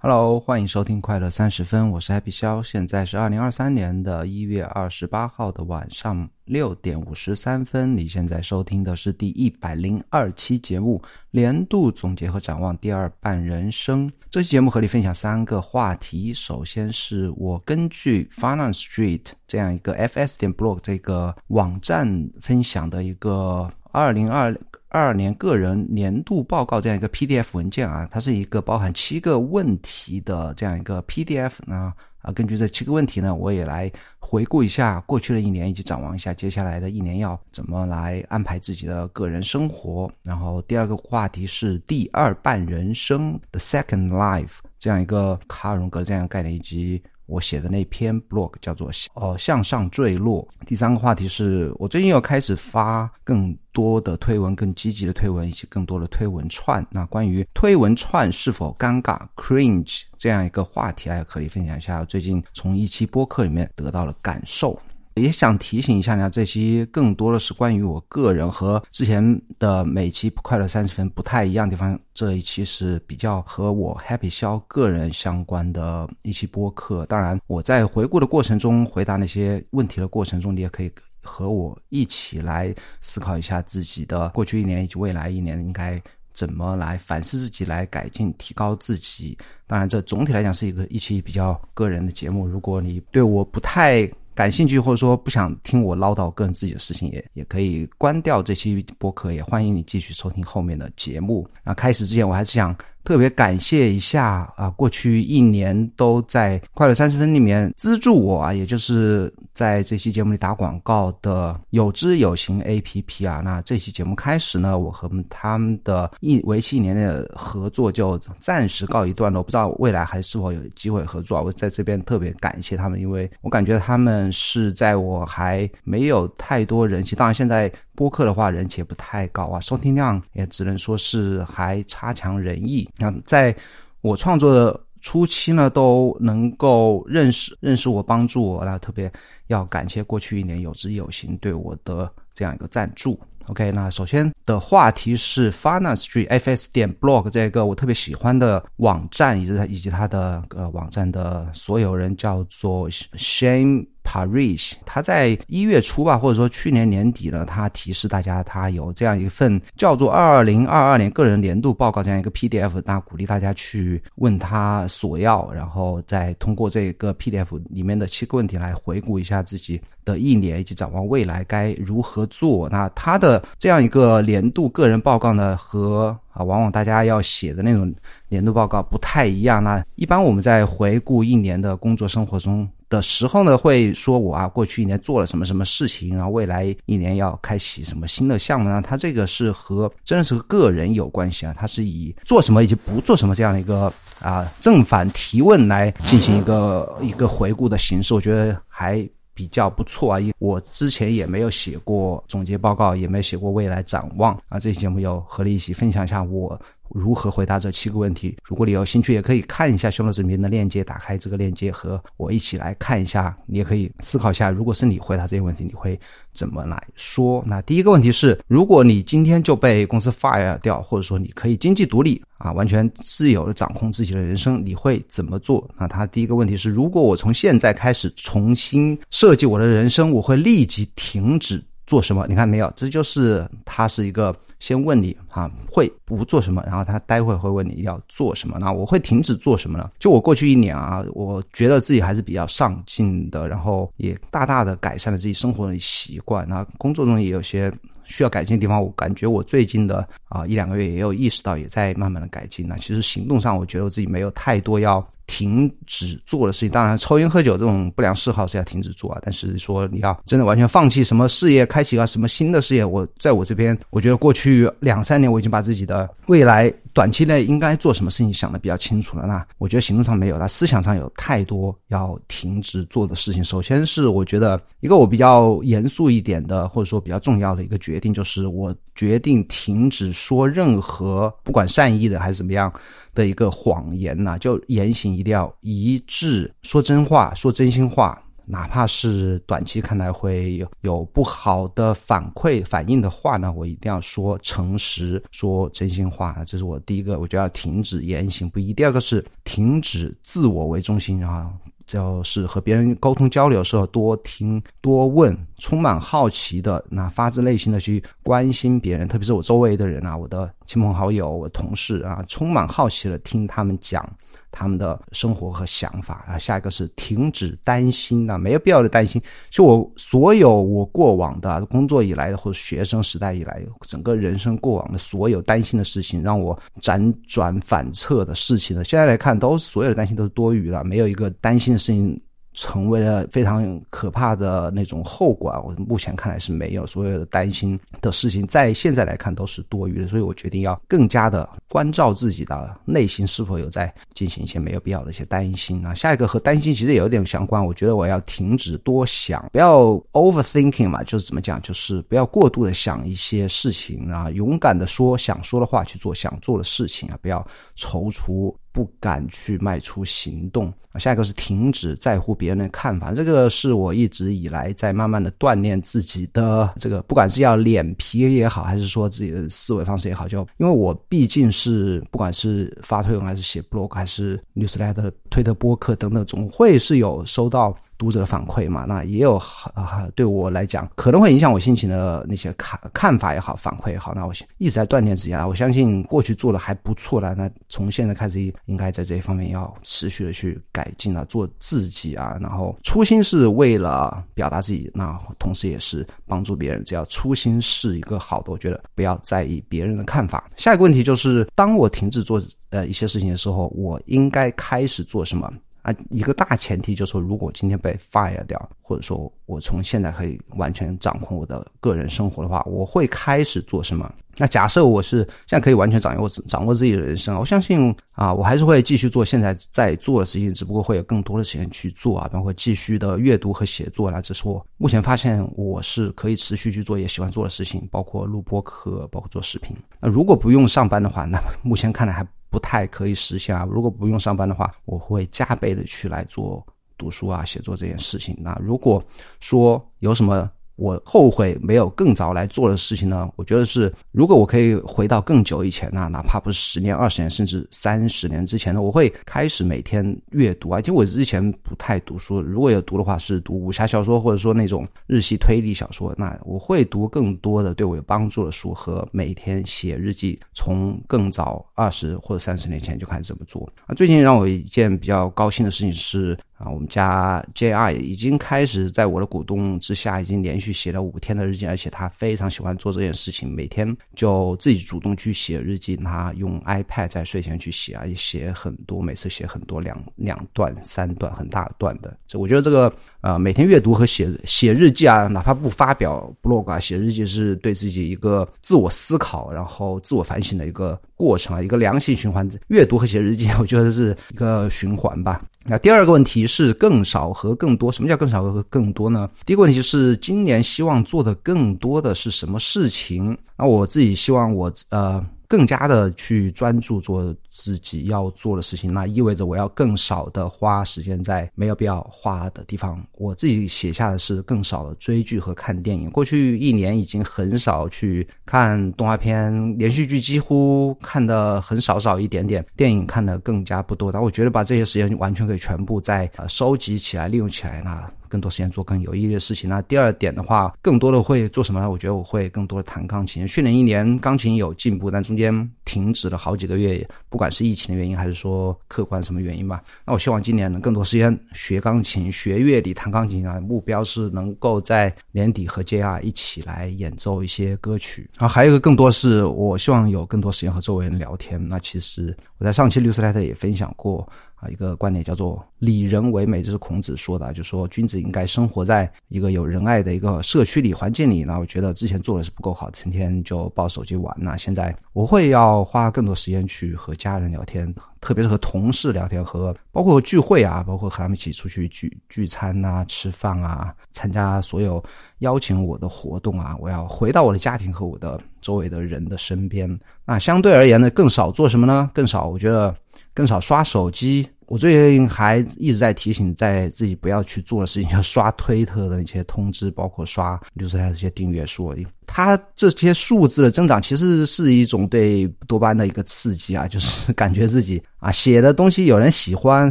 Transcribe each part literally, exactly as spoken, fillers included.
Hello， 欢迎收听快乐三十分，我是 happy xiao， 现在是二零二三年的一月二十八号的晚上六点五十三分，你现在收听的是第一百零二期节目，年度总结和展望第二半人生。这期节目和你分享三个话题，首先是我根据 Farnam Street 这样一个 f s 点 blog 这个网站分享的一个二零二二年个人年度报告这样一个 P D F 文件啊，它是一个包含七个问题的这样一个 P D F 呢，啊，根据这七个问题呢，我也来回顾一下过去的一年，以及展望一下接下来的一年要怎么来安排自己的个人生活。然后第二个话题是第二半人生 The Second Life 这样一个卡荣格这样概念，以及我写的那篇 blog 叫做呃向上坠落。第三个话题是我最近又开始发更多的推文，更积极的推文，以及更多的推文串。那关于推文串是否尴尬 cringe 这样一个话题来和你分享一下最近从一期播客里面得到的感受。也想提醒一下呢，这期更多的是关于我个人，和之前的每期快乐三十分不太一样的地方，这一期是比较和我 happy 肖个人相关的一期播客。当然我在回顾的过程中，回答那些问题的过程中，你也可以和我一起来思考一下自己的过去一年以及未来一年应该怎么来反思自己，来改进提高自己。当然这总体来讲是一个一期比较个人的节目，如果你对我不太感兴趣，或者说不想听我唠叨个人自己的事情，也也可以关掉这期播客，也欢迎你继续收听后面的节目。那开始之前，我还是想特别感谢一下啊、呃，过去一年都在快乐三十分里面资助我啊，也就是在这期节目里打广告的有知有行 A P P 啊。那这期节目开始呢，我和他们的一为期一年的合作就暂时告一段落，不知道未来还是否有机会合作啊。我在这边特别感谢他们，因为我感觉他们是在我还没有太多人气，当然现在播客的话人气也不太高啊，收听量也只能说是还差强人意。那在我创作的初期呢，都能够认识认识我，帮助我，那特别要感谢过去一年有知有行对我的这样一个赞助。 OK， 那首先的话题是 Farnam Street F S 点 blog 这个我特别喜欢的网站，以及它以及它的、呃、网站的所有人叫做 Shame Parish， 他在一月初吧，或者说去年年底呢，他提示大家他有这样一份叫做二零二二年个人年度报告这样一个 P D F， 那鼓励大家去问他索要，然后再通过这个 P D F 里面的七个问题来回顾一下自己的一年，以及展望未来该如何做。那他的这样一个年度个人报告呢，和啊，往往大家要写的那种年度报告不太一样。那一般我们在回顾一年的工作生活中的时候呢，会说我啊过去一年做了什么什么事情，然后未来一年要开启什么新的项目呢？它这个是和真的是和个人有关系啊，它是以做什么以及不做什么这样的一个啊正反提问来进行一个一个回顾的形式，我觉得还比较不错啊。我之前也没有写过总结报告，也没写过未来展望啊。这期节目有和你一起分享一下我如何回答这七个问题。如果你有兴趣，也可以看一下show notes里面的链接，打开这个链接和我一起来看一下，你也可以思考一下，如果是你回答这些问题你会怎么来说。那第一个问题是，如果你今天就被公司 fire 掉，或者说你可以经济独立啊，完全自由的掌控自己的人生，你会怎么做？那他第一个问题是，如果我从现在开始重新设计我的人生，我会立即停止做什么？你看没有，这就是他是一个先问你啊会不做什么，然后他待会会问你要做什么。那我会停止做什么呢？就我过去一年啊，我觉得自己还是比较上进的，然后也大大的改善了自己生活的习惯，那工作中也有些需要改进的地方，我感觉我最近的啊一两个月也有意识到，也在慢慢的改进。那其实行动上我觉得我自己没有太多要停止做的事情，当然抽烟喝酒这种不良嗜好是要停止做啊，但是说你要真的完全放弃什么事业，开启啊什么新的事业，我在我这边我觉得过去两三年我已经把自己的未来短期内应该做什么事情想的比较清楚了。那我觉得行动上没有，那思想上有太多要停止做的事情。首先是我觉得一个我比较严肃一点的，或者说比较重要的一个决定决定就是我决定停止说任何不管善意的还是怎么样的一个谎言呐、啊，就言行一定要一致，说真话，说真心话。哪怕是短期看来会 有, 有不好的反馈反应的话呢，我一定要说诚实，说真心话。这是我第一个，我就要停止言行不一。第二个是停止自我为中心啊，就是和别人沟通交流的时候多听多问，充满好奇的，那发自内心的去关心别人，特别是我周围的人啊，我的亲朋好友，我同事啊，充满好奇的听他们讲他们的生活和想法。啊，下一个是停止担心啊，没有必要的担心。就我所有我过往的工作以来或者学生时代以来，整个人生过往的所有担心的事情，让我辗转反侧的事情呢，现在来看都所有的担心都是多余的，没有一个担心的事情成为了非常可怕的那种后果。我目前看来是没有，所有的担心的事情在现在来看都是多余的，所以我决定要更加的关照自己的内心是否有在进行一些没有必要的一些担心啊。下一个和担心其实也有点相关，我觉得我要停止多想，不要 overthinking 嘛，就是怎么讲，就是不要过度的想一些事情啊，勇敢的说想说的话，去做想做的事情啊，不要踌躇不敢去迈出行动。下一个是停止在乎别人的看法，这个是我一直以来在慢慢的锻炼自己的，这个不管是要脸皮也好，还是说自己的思维方式也好，就因为我毕竟是不管是发推文还是写 blog 还是 newsletter 推特播客等等，总会是有收到读者的反馈嘛，那也有、呃、对我来讲可能会影响我心情的那些 看, 看法也好，反馈也好，那我一直在锻炼自己啊。我相信过去做的还不错了，那从现在开始应该在这一方面要持续的去改进啊，做自己啊，然后初心是为了表达自己，那同时也是帮助别人，只要初心是一个好的，我觉得不要在意别人的看法。下一个问题就是当我停止做呃一些事情的时候，我应该开始做什么啊，一个大前提就是说，如果今天被 fire 掉，或者说我从现在可以完全掌控我的个人生活的话，我会开始做什么？那假设我是现在可以完全掌握掌握自己的人生，我相信啊，我还是会继续做现在在做的事情，只不过会有更多的时间去做啊，包括继续的阅读和写作啦。这是我目前发现我是可以持续去做也喜欢做的事情，包括录播课，包括做视频。那如果不用上班的话，那目前看来还不太可以实现啊。如果不用上班的话，我会加倍的去来做读书啊、写作这件事情。那如果说有什么我后悔没有更早来做的事情呢，我觉得是如果我可以回到更久以前啊，哪怕不是十年二十年甚至三十年之前呢，我会开始每天阅读啊。其实我之前不太读书，如果有读的话是读武侠小说，或者说那种日系推理小说，那我会读更多的对我有帮助的书和每天写日记，从更早二十或者三十年前就开始这么做啊。最近让我一件比较高兴的事情是啊，我们家 J R 已经开始在我的鼓动之下已经连续写了五天的日记，而且他非常喜欢做这件事情，每天就自己主动去写日记，他用 iPad 在睡前去写啊，也写很多，每次写很多，两两段三段很大段的。我觉得这个呃每天阅读和写写日记啊，哪怕不发表 blog 啊，写日记是对自己一个自我思考然后自我反省的一个过程啊，一个良性循环。阅读和写日记我觉得是一个循环吧。那第二个问题是更少和更多，什么叫更少和更多呢？第一个问题就是今年希望做的更多的是什么事情。那我自己希望我呃更加的去专注做自己要做的事情，那意味着我要更少的花时间在没有必要花的地方。我自己写下的是更少的追剧和看电影，过去一年已经很少去看动画片，连续剧几乎看的很少少一点点，电影看的更加不多，但我觉得把这些时间完全可以全部再、呃、收集起来利用起来，那更多时间做更有意义的事情。那第二点的话，更多的会做什么呢？我觉得我会更多的弹钢琴。去年一年钢琴有进步，但中间停止了好几个月，不管是疫情的原因还是说客观什么原因吧。那我希望今年能更多时间学钢琴，学乐理，弹钢琴啊，目标是能够在年底和 J R 一起来演奏一些歌曲。然后还有一个更多是我希望有更多时间和周围人聊天。那其实我在上期 newsletter 也分享过啊，一个观点叫做礼人为美，这是孔子说的，就说君子应该生活在一个有仁爱的一个社区里环境里。那我觉得之前做的是不够好，天天就抱手机玩了，现在我会要花更多时间去和家人聊天，特别是和同事聊天，和包括聚会啊，包括和他们一起出去聚聚餐啊，吃饭啊，参加所有邀请我的活动啊，我要回到我的家庭和我的周围的人的身边。那相对而言呢，更少做什么呢？更少我觉得更少刷手机。我最近还一直在提醒在自己不要去做的事情，要刷推特的那些通知，包括刷就是它这些订阅数。它这些数字的增长其实是一种对多巴胺的一个刺激啊，就是感觉自己啊写的东西有人喜欢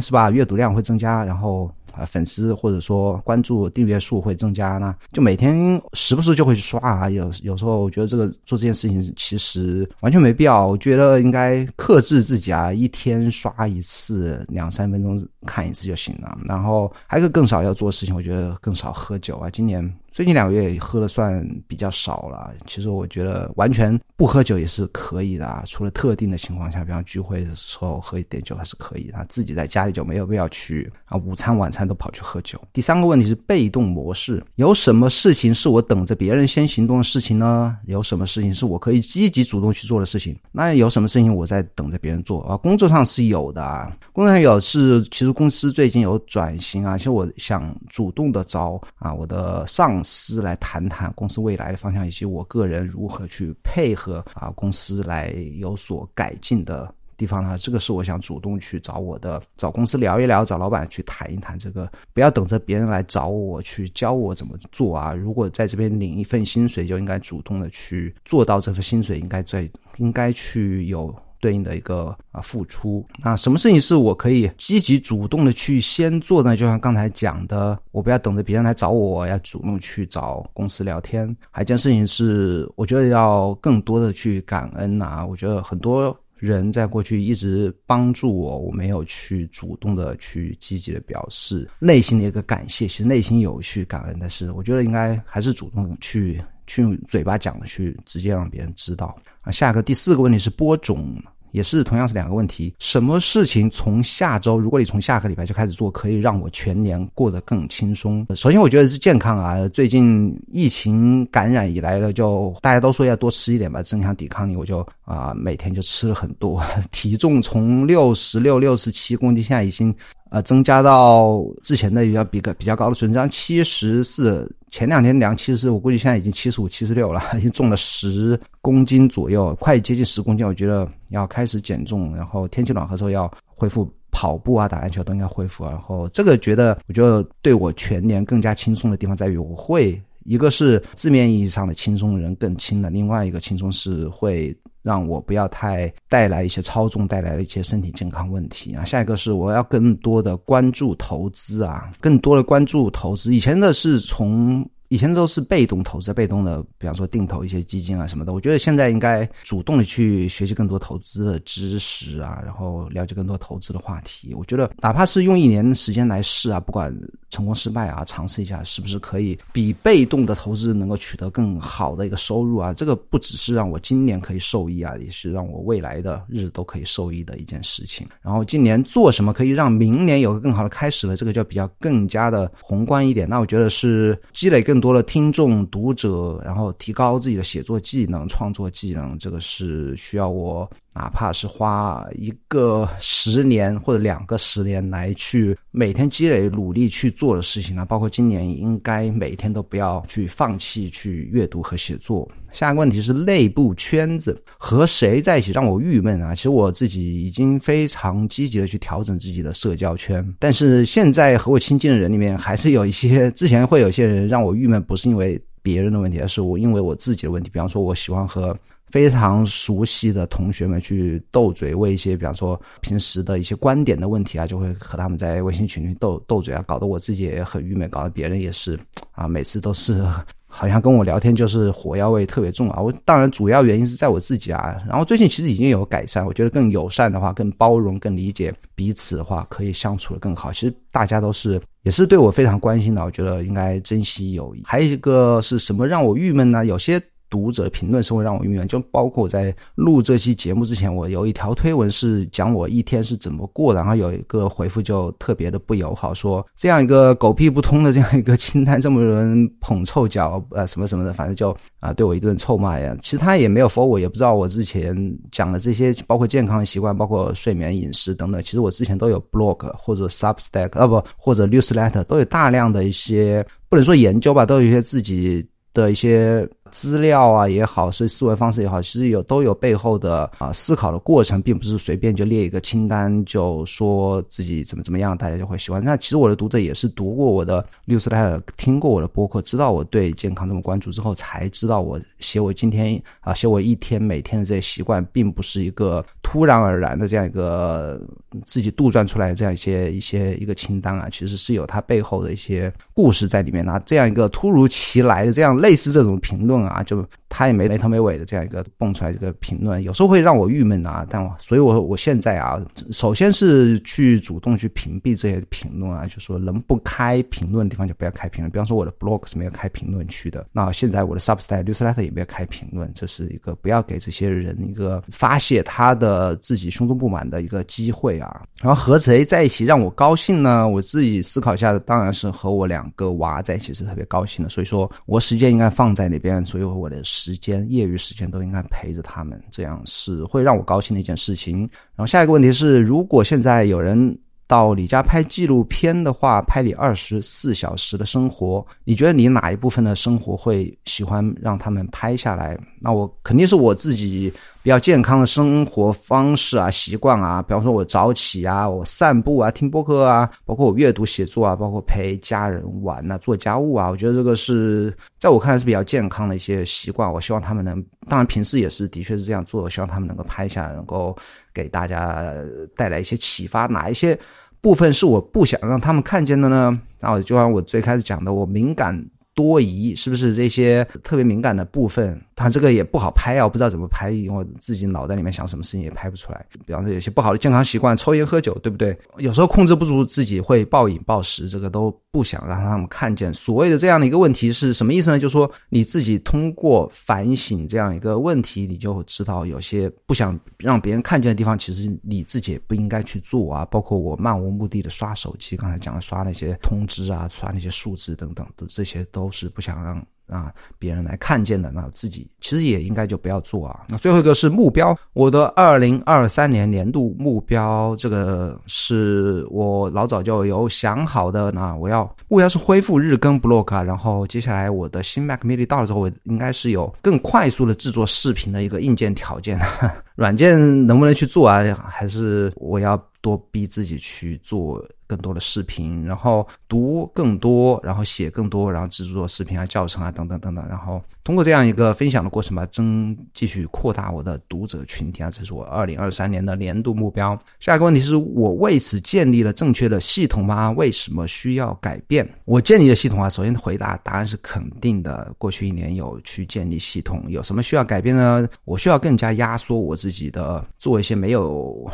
是吧，阅读量会增加，然后啊粉丝或者说关注订阅数会增加呢，就每天时不时就会去刷啊。有有时候我觉得这个做这件事情其实完全没必要，我觉得应该克制自己啊，一天刷一次，两三分钟看一次就行了。然后还是更少要做事情，我觉得更少喝酒啊，今年最近两个月喝的算比较少了，其实我觉得完全不喝酒也是可以的啊，除了特定的情况下，比方聚会的时候喝一点酒还是可以的，自己在家里就没有必要去啊午餐晚餐都跑去喝酒。第三个问题是被动模式，有什么事情是我等着别人先行动的事情呢？有什么事情是我可以积极主动去做的事情？那有什么事情我在等着别人做啊？工作上是有的啊，工作上有是其实公司最近有转型啊，其实我想主动的找啊我的上公司来谈谈公司未来的方向，以及我个人如何去配合啊公司来有所改进的地方呢？这个是我想主动去找我的找公司聊一聊，找老板去谈一谈，这个不要等着别人来找我去教我怎么做啊。如果在这边领一份薪水，就应该主动的去做到这份薪水应该在应该去有对应的一个啊付出。那什么事情是我可以积极主动的去先做呢？就像刚才讲的，我不要等着别人来找我，我要主动去找公司聊天。还有一件事情是我觉得要更多的去感恩啊，我觉得很多人在过去一直帮助我，我没有去主动的去积极的表示内心的一个感谢，其实内心有去感恩，但是我觉得应该还是主动去去用嘴巴讲的，去直接让别人知道啊。下个第四个问题是播种，也是同样是两个问题。什么事情从下周，如果你从下个礼拜就开始做，可以让我全年过得更轻松？首先我觉得是健康啊，最近疫情感染以来了，就大家都说要多吃一点吧，增强抵抗力，我就啊、呃、每天就吃了很多，体重从六十六、六十七公斤现在已经呃增加到之前的比较比较比较高的水平，七十四，前两天量七十四，我估计现在已经七十五、七十六了，已经重了十公斤左右，快接近十公斤。我觉得要开始减重，然后天气暖和之后要恢复跑步啊打篮球都应该恢复，然后这个觉得我觉得对我全年更加轻松的地方在于，我会一个是字面意义上的轻松，人更轻了，另外一个轻松是会让我不要太带来一些超重带来的一些身体健康问题啊。下一个是我要更多的关注投资啊，更多的关注投资。以前的是从以前都是被动投资，被动的比方说定投一些基金啊什么的，我觉得现在应该主动的去学习更多投资的知识啊，然后了解更多投资的话题。我觉得哪怕是用一年时间来试啊，不管成功失败啊，尝试一下是不是可以比被动的投资能够取得更好的一个收入啊。这个不只是让我今年可以受益啊，也是让我未来的日子都可以受益的一件事情。然后今年做什么可以让明年有个更好的开始了，这个就比较更加的宏观一点。那我觉得是积累更更多的听众读者，然后提高自己的写作技能创作技能，这个是需要我哪怕是花一个十年或者两个十年来去每天积累努力去做的事情呢、啊，包括今年应该每天都不要去放弃去阅读和写作。下一个问题是内部圈子，和谁在一起让我郁闷啊？其实我自己已经非常积极的去调整自己的社交圈，但是现在和我亲近的人里面还是有一些，之前会有些人让我郁闷，不是因为别人的问题，而是我因为我自己的问题。比方说我喜欢和非常熟悉的同学们去斗嘴，为一些比方说平时的一些观点的问题啊，就会和他们在微信群里斗斗嘴啊，搞得我自己也很郁闷，搞得别人也是啊，每次都是好像跟我聊天就是火药味特别重啊。我当然主要原因是在我自己啊，然后最近其实已经有改善，我觉得更友善的话，更包容，更理解彼此的话，可以相处的更好。其实大家都是也是对我非常关心的，我觉得应该珍惜友谊。还有一个是什么让我郁闷呢？有些读者评论是会让我郁闷，就包括在录这期节目之前，我有一条推文是讲我一天是怎么过的，然后有一个回复就特别的不友好，说这样一个狗屁不通的这样一个清单，这么多人捧臭脚啊、呃、什么什么的，反正就啊、呃、对我一顿臭骂呀。其实他也没有否我，也不知道我之前讲的这些，包括健康的习惯，包括睡眠饮食等等，其实我之前都有 blog 或者 substack 啊不或者 newsletter 都有大量的一些不能说研究吧，都有一些自己的一些资料啊也好，所以思维方式也好，其实有都有背后的啊思考的过程，并不是随便就列一个清单就说自己怎么怎么样大家就会喜欢。那其实我的读者也是读过我的 newsletter， 听过我的播客，知道我对健康这么关注之后，才知道我写我今天啊写我一天每天的这些习惯并不是一个突然而然的这样一个自己杜撰出来的这样一些一些一个清单啊，其实是有它背后的一些故事在里面啊。这样一个突如其来的这样类似这种评论啊，就他也没没头没尾的这样一个蹦出来这个评论，有时候会让我郁闷啊。但我所以我我现在啊，首先是去主动去屏蔽这些评论啊，就说能不开评论的地方就不要开评论。比方说我的 blog 是没有开评论区的，那现在我的 substack newsletter 也没有开评论，这是一个不要给这些人一个发泄他的自己胸中不满的一个机会啊。然后和谁在一起让我高兴呢？我自己思考一下，当然是和我两个娃在一起是特别高兴的，所以说我时间应该放在那边，所以我的时间业余时间都应该陪着他们，这样是会让我高兴的一件事情。然后下一个问题是，如果现在有人到李家拍纪录片的话，拍你二十四小时的生活，你觉得你哪一部分的生活会喜欢让他们拍下来？那我肯定是我自己比较健康的生活方式啊习惯啊，比方说我早起啊，我散步啊，听播客啊，包括我阅读写作啊，包括陪家人玩啊，做家务啊，我觉得这个是在我看来是比较健康的一些习惯。我希望他们能，当然平时也是的确是这样做，我希望他们能够拍下来，能够给大家带来一些启发。哪一些部分是我不想让他们看见的呢？那我就像我最开始讲的，我敏感多疑，是不是这些特别敏感的部分？它这个也不好拍啊，我不知道怎么拍，因为我自己脑袋里面想什么事情也拍不出来。比方说有些不好的健康习惯，抽烟喝酒，对不对？有时候控制不住自己会暴饮暴食，这个都不想让他们看见。所谓的这样的一个问题是什么意思呢？就是说你自己通过反省这样一个问题，你就知道有些不想让别人看见的地方，其实你自己也不应该去做啊。包括我漫无目的的刷手机，刚才讲的刷那些通知啊，刷那些数字等等的，这些都是不想让啊别人来看见的，那自己其实也应该就不要做啊。那最后一个是目标，我的二零二三年年度目标，这个是我老早就有想好的。那我要目标是恢复日更 blog 啊，然后接下来我的新 Mac Mini 到了之后，我应该是有更快速的制作视频的一个硬件条件，呵呵，软件能不能去做啊，还是我要多逼自己去做更多的视频，然后读更多，然后写更多，然后制作视频啊教程啊等等等等，然后通过这样一个分享的过程吧，增继续扩大我的读者群体啊，这是我二零二三年的年度目标。下一个问题是，我为此建立了正确的系统吗？为什么需要改变？我建立的系统啊，首先回答答案是肯定的，过去一年有去建立系统。有什么需要改变呢？我需要更加压缩我自己的，做一些没有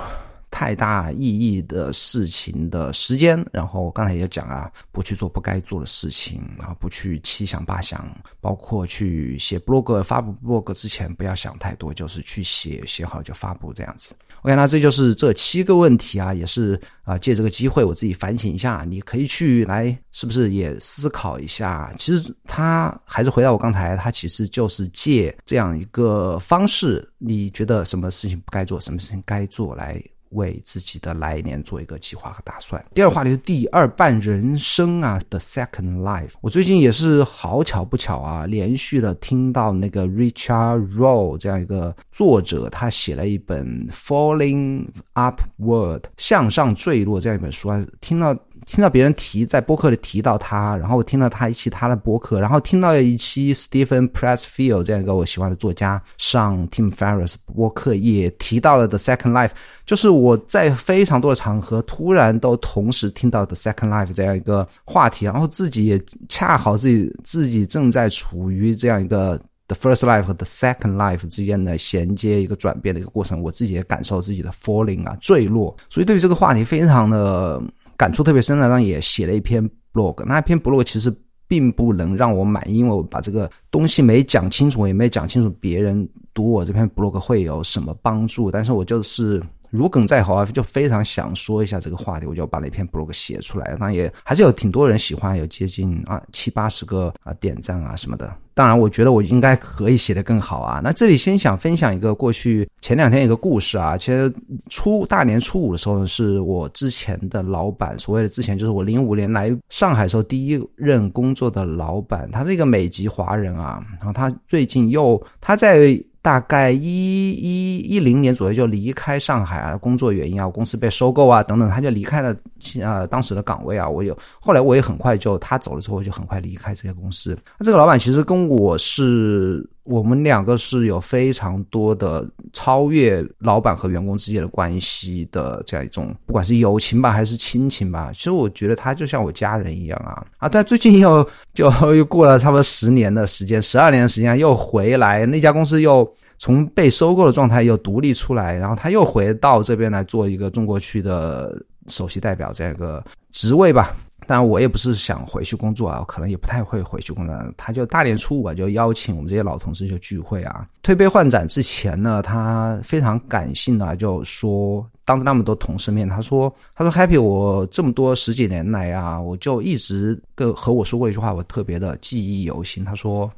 太大意义的事情的时间，然后刚才也讲啊，不去做不该做的事情啊，不去七想八想，包括去写 blog 发布 blog 之前不要想太多，就是去写，写好就发布这样子。 OK， 那这就是这七个问题啊，也是啊，借这个机会我自己反省一下，你可以去来是不是也思考一下。其实他还是回到我刚才，他其实就是借这样一个方式，你觉得什么事情不该做，什么事情该做，来为自己的来年做一个计划和打算。第二话题是第二半人生啊 ，The Second Life。我最近也是好巧不巧啊，连续的听到那个 Richard Rohr 这样一个作者，他写了一本 Falling Upward 向上坠落这样一本书啊，听到听到别人提在播客里提到他，然后听到他一期他的播客，然后听到一期 Steven Pressfield 这样一个我喜欢的作家上 Tim Ferriss 播客也提到了 The Second Life， 就是我在非常多的场合突然都同时听到 The Second Life 这样一个话题，然后自己也恰好自己自己正在处于这样一个The First Life 和 The Second Life 之间的衔接一个转变的一个过程，我自己也感受自己的 falling 啊坠落，所以对于这个话题非常的感触特别深的，当然也写了一篇 blog， 那篇 blog 其实并不能让我满意，因为我把这个东西没讲清楚，我也没讲清楚别人读我这篇 blog 会有什么帮助，但是我就是如鲠在喉啊，就非常想说一下这个话题，我就把那篇 blog 写出来，那也还是有挺多人喜欢，有接近啊七八十个啊点赞啊什么的。当然我觉得我应该可以写得更好啊。那这里先想分享一个过去前两天一个故事啊，其实初大年初五的时候是我之前的老板，所谓的之前就是我零五年来上海时候第一任工作的老板，他是一个美籍华人啊，然后他最近又他在大概一零年左右就离开上海啊，工作原因啊，公司被收购啊等等，他就离开了呃当时的岗位啊。我有后来我也很快就他走了之后我就很快离开这个公司。这个老板其实跟我是我们两个是有非常多的超越老板和员工之间的关系的这样一种不管是友情吧还是亲情吧，其实我觉得他就像我家人一样啊。啊但最近又就又过了差不多十年的时间十二年的时间又回来，那家公司又从被收购的状态又独立出来，然后他又回到这边来做一个中国区的首席代表这样一个职位吧。但我也不是想回去工作啊，可能也不太会回去工作。他就大年初五啊，就邀请我们这些老同事就聚会啊。推杯换盏之前呢，他非常感性的、啊、就说，当着那么多同事面，他说，他说 Happy， 我这么多十几年来啊，我就一直跟和我说过一句话，我特别的记忆犹新。他说，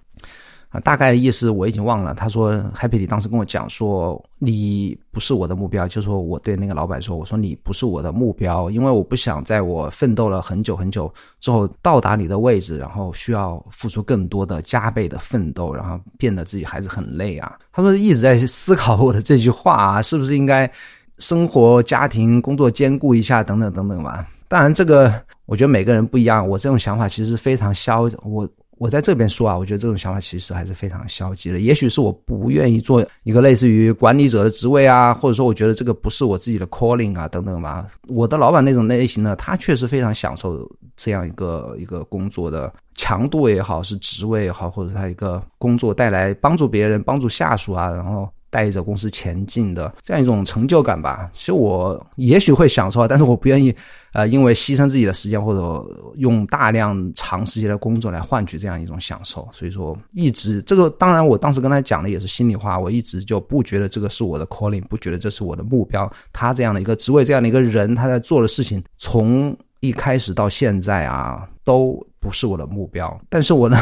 啊，大概的意思我已经忘了。他说 Happy， 你当时跟我讲说，你不是我的目标，就是说我对那个老板说，我说你不是我的目标，因为我不想在我奋斗了很久很久之后到达你的位置，然后需要付出更多的加倍的奋斗，然后变得自己还是很累啊。他说一直在思考我的这句话啊，是不是应该生活家庭工作兼顾一下等等等等吧。当然这个我觉得每个人不一样，我这种想法其实非常消我我在这边说啊，我觉得这种想法其实还是非常消极的。也许是我不愿意做一个类似于管理者的职位啊，或者说我觉得这个不是我自己的 calling 啊等等吧。我的老板那种类型呢，他确实非常享受这样一个一个工作的强度也好，是职位也好，或者他一个工作带来帮助别人帮助下属啊，然后带着公司前进的这样一种成就感吧。其实我也许会享受，但是我不愿意呃，因为牺牲自己的时间或者用大量长时间的工作来换取这样一种享受。所以说一直这个，当然我当时跟他讲的也是心里话，我一直就不觉得这个是我的 calling， 不觉得这是我的目标。他这样的一个职位，这样的一个人，他在做的事情从一开始到现在啊都不是我的目标。但是我呢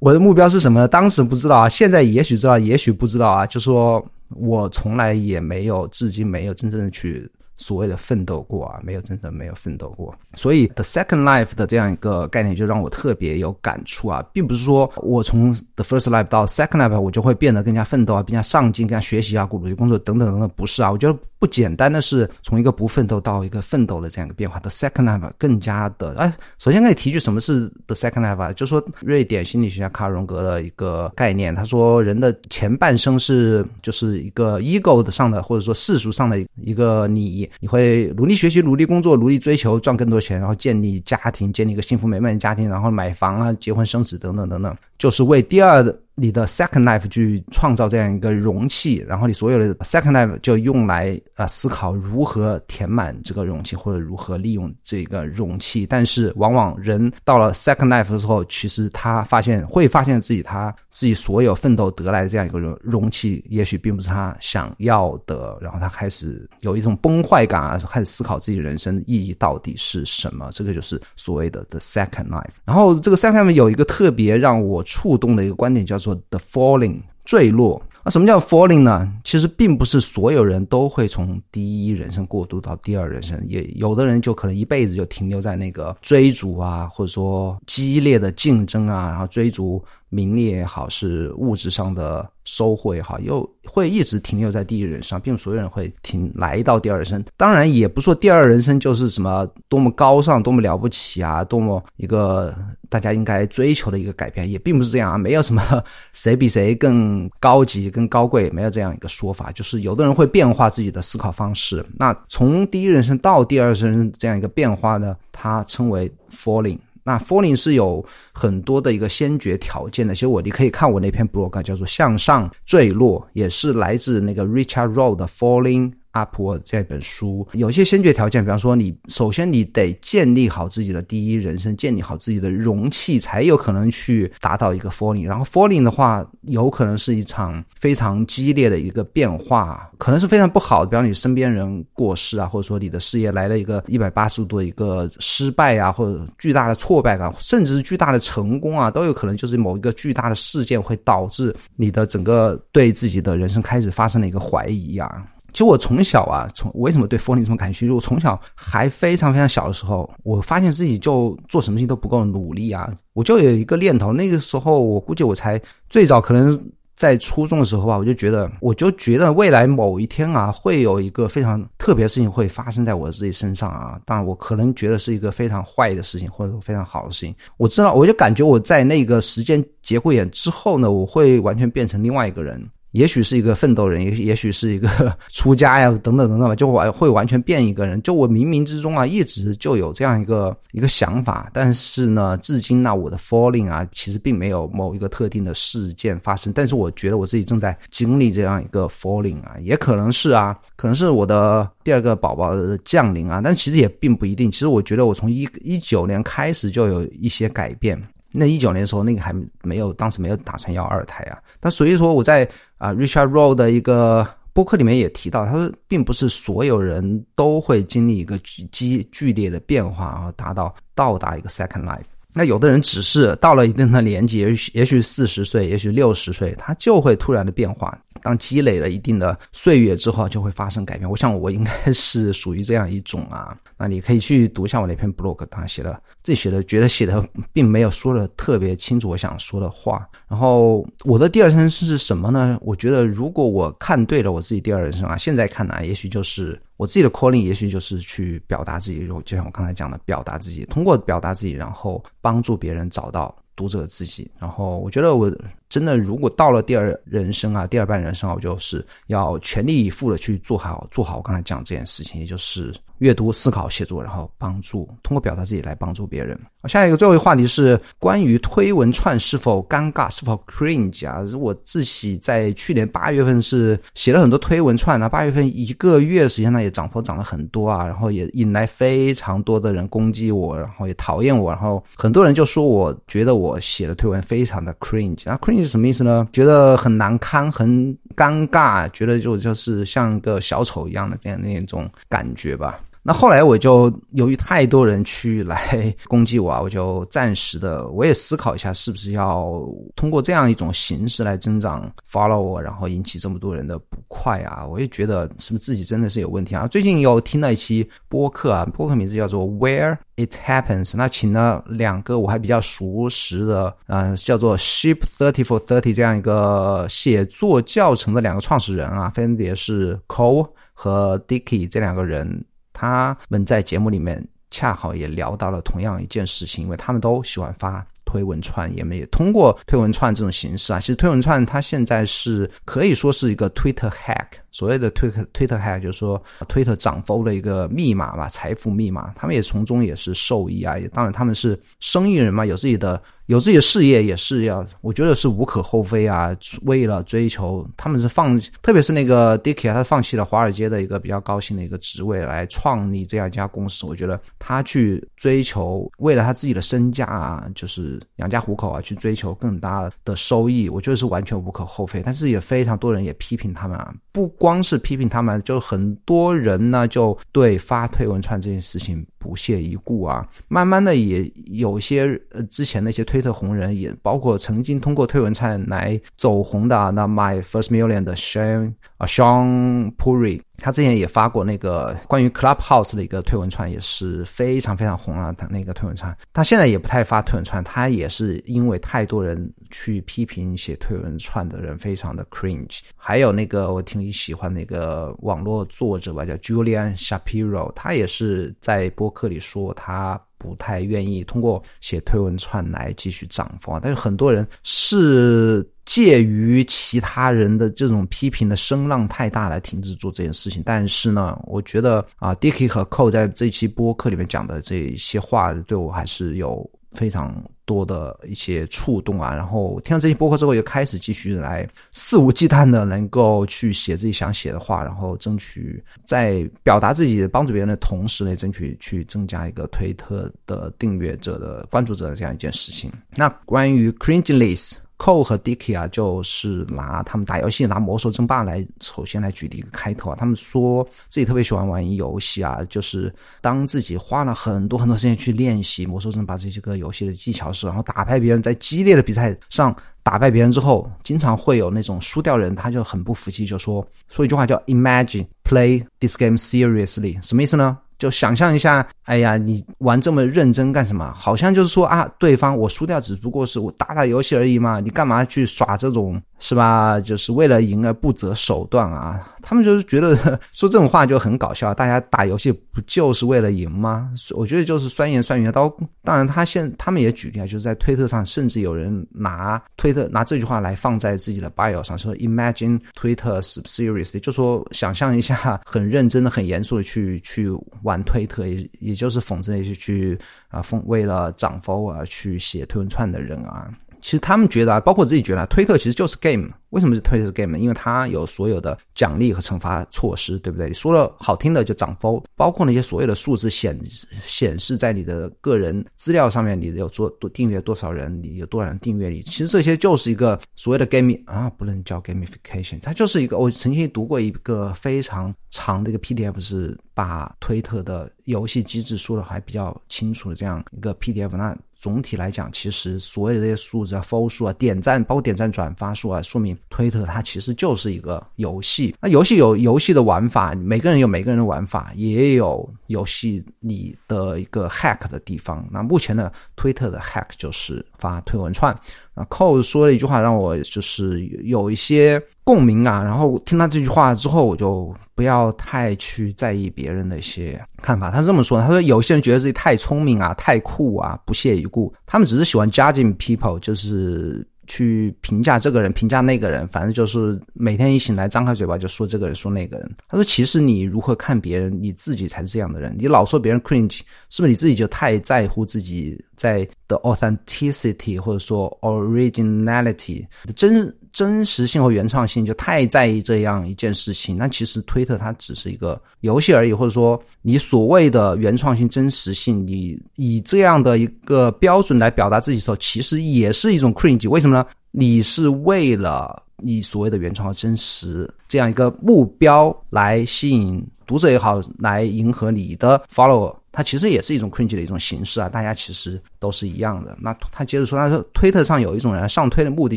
我的目标是什么呢？当时不知道啊，现在也许知道，也许不知道啊。就说我从来也没有，至今没有真正的去所谓的奋斗过啊，没有真正没有奋斗过。所以 The Second Life 的这样一个概念就让我特别有感触啊，并不是说我从 The First Life 到 Second Life 我就会变得更加奋斗啊，更加上进，更加学习啊，努力工作等等等等，不是啊。我觉得不简单的是从一个不奋斗到一个奋斗的这样一个变化。 The Second Life 更加的哎，首先跟你提句什么是 The Second Life 啊，就是说瑞典心理学家卡荣格的一个概念，他说人的前半生是就是一个 ego 上的或者说世俗上的一个你，你会努力学习，努力工作，努力追求赚更多钱，然后建立家庭，建立一个幸福美满的家庭，然后买房啊，结婚生子等等等等，就是为第二你的 second life 去创造这样一个容器，然后你所有的 second life 就用来呃思考如何填满这个容器或者如何利用这个容器。但是往往人到了 second life 的时候，其实他发现会发现自己他自己所有奋斗得来的这样一个容器也许并不是他想要的，然后他开始有一种崩坏感啊，开始思考自己人生意义到底是什么。这个就是所谓的 the second life。 然后这个 second life 有一个特别让我触动的一个观点，叫做The Falling， 坠落。啊，什么叫 falling 呢？其实并不是所有人都会从第一人生过渡到第二人生，也有的人就可能一辈子就停留在那个追逐啊，或者说激烈的竞争啊，然后追逐名利也好，是物质上的收获也好，又会一直停留在第一人生，并不所有人会停来到第二人生。当然也不说第二人生就是什么多么高尚多么了不起啊，多么一个大家应该追求的一个改变，也并不是这样啊，没有什么谁比谁更高级更高贵，没有这样一个说法。就是有的人会变化自己的思考方式，那从第一人生到第二人生这样一个变化呢，它称为 falling。那 falling 是有很多的一个先决条件的，其实我你可以看我那篇 blog 叫做向上坠落，也是来自那个 Richard Rohr 的 Falling Upward 这本书，有些先决条件，比方说你首先你得建立好自己的第一人生，建立好自己的容器，才有可能去达到一个 falling。 然后 falling 的话有可能是一场非常激烈的一个变化，可能是非常不好的，比方你身边人过世啊，或者说你的事业来了一个一百八十度的一个失败啊，或者巨大的挫败感，甚至是巨大的成功啊，都有可能就是某一个巨大的事件会导致你的整个对自己的人生开始发生了一个怀疑啊。其实我从小啊，从我为什么对 falling 这么感兴趣？我从小还非常非常小的时候，我发现自己就做什么事情都不够努力啊，我就有一个念头，那个时候我估计我才最早可能在初中的时候吧，我就觉得我就觉得未来某一天啊，会有一个非常特别的事情会发生在我自己身上啊。当然我可能觉得是一个非常坏的事情，或者非常好的事情，我知道我就感觉我在那个时间节骨眼之后呢，我会完全变成另外一个人，也许是一个奋斗人，也许也许是一个出家呀，等等等等吧，就会完全变一个人。就我冥冥之中啊，一直就有这样一个一个想法，但是呢，至今呢、啊，我的 falling 啊，其实并没有某一个特定的事件发生，但是我觉得我自己正在经历这样一个 falling 啊，也可能是啊，可能是我的第二个宝宝的降临啊，但其实也并不一定。其实我觉得我从一九年开始就有一些改变。那一九年的时候，那个还没有，当时没有打算要二胎啊。但所以说我在啊 Richard Rohr 的一个播客里面也提到，他说并不是所有人都会经历一个剧剧烈的变化啊，达到到达一个 second life。那有的人只是到了一定的年纪，也许也许四十岁，也许六十岁，他就会突然的变化。当积累了一定的岁月之后，就会发生改变。我想我应该是属于这样一种啊。那你可以去读一下我那篇 blog， 当然写的自己写的，觉得写的并没有说的特别清楚我想说的话。然后我的第二人生是什么呢？我觉得如果我看对了我自己第二人生啊，现在看来也许就是我自己的 calling， 也许就是去表达自己，就像我刚才讲的，表达自己，通过表达自己，然后帮助别人找到读者自己。然后我觉得我真的如果到了第二人生啊，第二半人生啊，我就是要全力以赴的去做好做好我刚才讲这件事情，也就是阅读、思考、写作，然后帮助通过表达自己来帮助别人。下一个最后一个话题是关于推文串是否尴尬，是否 cringe 啊。我自己在去年八月份是写了很多推文串啊，八月份一个月时间呢也涨幅涨了很多啊，然后也引来非常多的人攻击我，然后也讨厌我，然后很多人就说我觉得我写的推文非常的 cringe。 那 cringe 是什么意思呢？觉得很难堪，很尴尬，觉得就就是像个小丑一样的那样那种感觉吧。那后来我就由于太多人去来攻击我啊，我就暂时的我也思考一下，是不是要通过这样一种形式来增长 follow 我，然后引起这么多人的不快啊。我也觉得是不是自己真的是有问题啊。最近有听了一期播客啊，播客名字叫做 Where It Happens， 那请了两个我还比较熟识的呃，叫做 Ship thirty for thirty 这样一个写作教程的两个创始人啊，分别是 Cole 和 Dickie 这两个人，他们在节目里面恰好也聊到了同样一件事情，因为他们都喜欢发推文串，也没通过推文串这种形式啊。其实推文串它现在是可以说是一个 Twitter hack， 所谓的 Twitter Twitter hack 就是说 Twitter 涨幅的一个密码吧，财富密码，他们也从中也是受益啊。也当然他们是生意人嘛，有自己的有自己的事业，也是要，我觉得是无可厚非啊。为了追求，他们是放，特别是那个 Dickie 啊，他放弃了华尔街的一个比较高薪的一个职位来创立这样一家公司。我觉得他去追求，为了他自己的身价啊，就是养家糊口啊，去追求更大的收益，我觉得是完全无可厚非。但是也非常多人也批评他们啊，不光是批评他们，就很多人呢就对发推文串这件事情不屑一顾啊。慢慢的也有些呃之前那些推推特红人，也包括曾经通过推文串来走红的、啊、那 My First Million 的 Sean、啊、Sean Puri， 他之前也发过那个关于 Clubhouse 的一个推文串，也是非常非常红啊。他那个推文串他现在也不太发推文串，他也是因为太多人去批评写推文串的人非常的 cringe。 还有那个我挺喜欢那个网络作者吧，叫 Julian Shapiro， 他也是在播客里说他不太愿意通过写推文串来继续涨幅啊，但是很多人是介于其他人的这种批评的声浪太大来停止做这件事情。但是呢，我觉得啊 ，Dickie 和 Cole 在这期播客里面讲的这些话，对我还是有非常多的一些触动啊，然后听了这些播客之后，也开始继续来肆无忌惮的能够去写自己想写的话，然后争取在表达自己帮助别人的同时呢，争取去增加一个推特的订阅者的关注者的这样一件事情。那关于 Cringeless Cole 和 Dickie 啊，就是拿他们打游戏拿魔兽争霸来首先来举例一个开头啊，他们说自己特别喜欢玩游戏啊，就是当自己花了很多很多时间去练习魔兽争霸这些个游戏的技巧时，然后打败别人，在激烈的比赛上打败别人之后，经常会有那种输掉人他就很不服气，就说说一句话叫 Imagine play this game seriously， 什么意思呢？就想象一下，哎呀，你玩这么认真干什么？好像就是说啊，对方我输掉只不过是我打打游戏而已嘛，你干嘛去耍这种，是吧？就是为了赢而不择手段啊！他们就是觉得说这种话就很搞笑，大家打游戏不就是为了赢吗？我觉得就是酸言酸语的刀。当然，他现他们也举例啊，就是在推特上，甚至有人拿推特拿这句话来放在自己的 bio 上，说 Imagine Twitter seriously， 就说想象一下，很认真的、很严肃的去去玩。玩推特，也也就是讽刺那些去啊，为了涨 follow 而去写推文串的人啊。其实他们觉得啊，包括自己觉得啊，推特其实就是 game。为什么是推特是 game？ 因为它有所有的奖励和惩罚措施，对不对？你说了好听的就涨 follow， 包括那些所有的数字显显示在你的个人资料上面，你有做订阅多少人，你有多少人订阅你。其实这些就是一个所谓的 game 啊，不能叫 gamification， 它就是一个。我曾经读过一个非常长的一个 P D F， 是把推特的游戏机制说的还比较清楚的这样一个 P D F。那总体来讲，其实所有的这些数字啊、follow 数啊、点赞，包括点赞、转发数啊，说明推特它其实就是一个游戏。那游戏有游戏的玩法，每个人有每个人的玩法，也有游戏里的一个 hack 的地方。那目前的推特的 hack 就是发推文串。那 Cole 说了一句话让我就是有一些共鸣啊，然后听他这句话之后，我就不要太去在意别人的一些看法。他这么说，他说有些人觉得自己太聪明啊、太酷啊，不屑一顾，他们只是喜欢 judging people， 就是去评价这个人评价那个人，反正就是每天一醒来张开嘴巴就说这个人说那个人。他说其实你如何看别人，你自己才是这样的人。你老说别人 cringe， 是不是你自己就太在乎自己在的 authenticity 或者说 originality 的真真实性和原创性，就太在意这样一件事情。那其实推特它只是一个游戏而已，或者说你所谓的原创性真实性，你以这样的一个标准来表达自己的时候，其实也是一种 cringe。 为什么呢？你是为了你所谓的原创和真实这样一个目标来吸引读者也好，来迎合你的 follower， 它其实也是一种 cringe 的一种形式啊，大家其实都是一样的。那他接着说，他说推特上有一种人上推的目的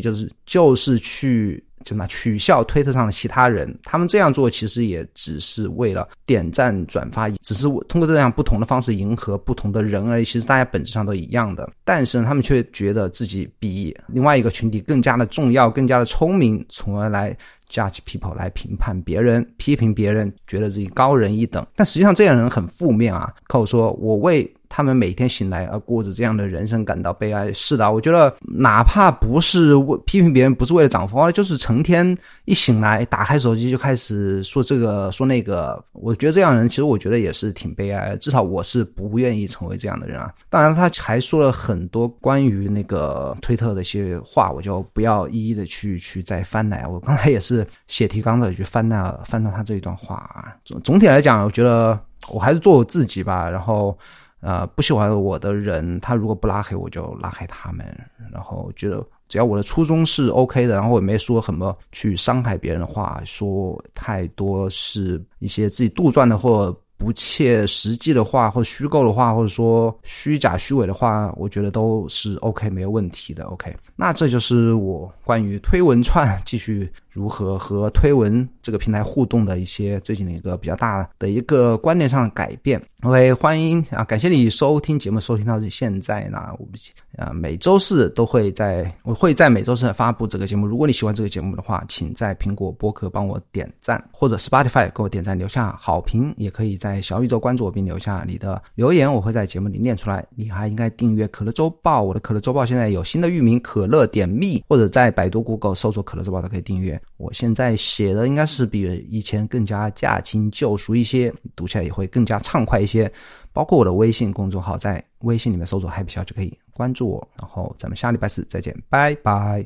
就是就是去就嘛取笑推特上的其他人，他们这样做其实也只是为了点赞转发，只是通过这样不同的方式迎合不同的人而已，其实大家本质上都一样的。但是呢，他们却觉得自己比另外一个群体更加的重要、更加的聪明，从而来 judge people， 来评判别人、批评别人，觉得自己高人一等。但实际上这样的人很负面啊，Cole说我为他们每天醒来而过着这样的人生感到悲哀。是的，我觉得哪怕不是批评别人，不是为了涨粉，就是成天一醒来打开手机就开始说这个说那个，我觉得这样的人其实我觉得也是挺悲哀的，至少我是不愿意成为这样的人啊。当然他还说了很多关于那个推特的一些话，我就不要一一的去去再翻来，我刚才也是写提纲的去翻到翻到他这一段话啊。总总体来讲，我觉得我还是做我自己吧，然后呃，不喜欢我的人，他如果不拉黑我就拉黑他们，然后觉得只要我的初衷是 OK 的，然后我也没说什么去伤害别人的话，说太多是一些自己杜撰的或不切实际的话，或虚构的话，或者说虚假虚伪的话，我觉得都是 OK 没有问题的 OK。 那这就是我关于推文串继续如何和推文这个平台互动的一些最近的一个比较大的一个观念上改变。OK， 欢迎啊，感谢你收听节目，收听到现在呢，我们啊每周四都会在我会在每周四发布这个节目。如果你喜欢这个节目的话，请在苹果播客帮我点赞，或者 Spotify 给我点赞留下好评，也可以在小宇宙关注我并留下你的留言，我会在节目里念出来。你还应该订阅可乐周报，我的可乐周报现在有新的域名可乐点蜜，或者在百度 Google 搜索可乐周报都可以订阅。我现在写的应该是比以前更加驾轻就熟一些，读起来也会更加畅快一些。些，包括我的微信公众号，在微信里面搜索 happy xiao 就可以关注我，然后咱们下礼拜四再见，拜拜。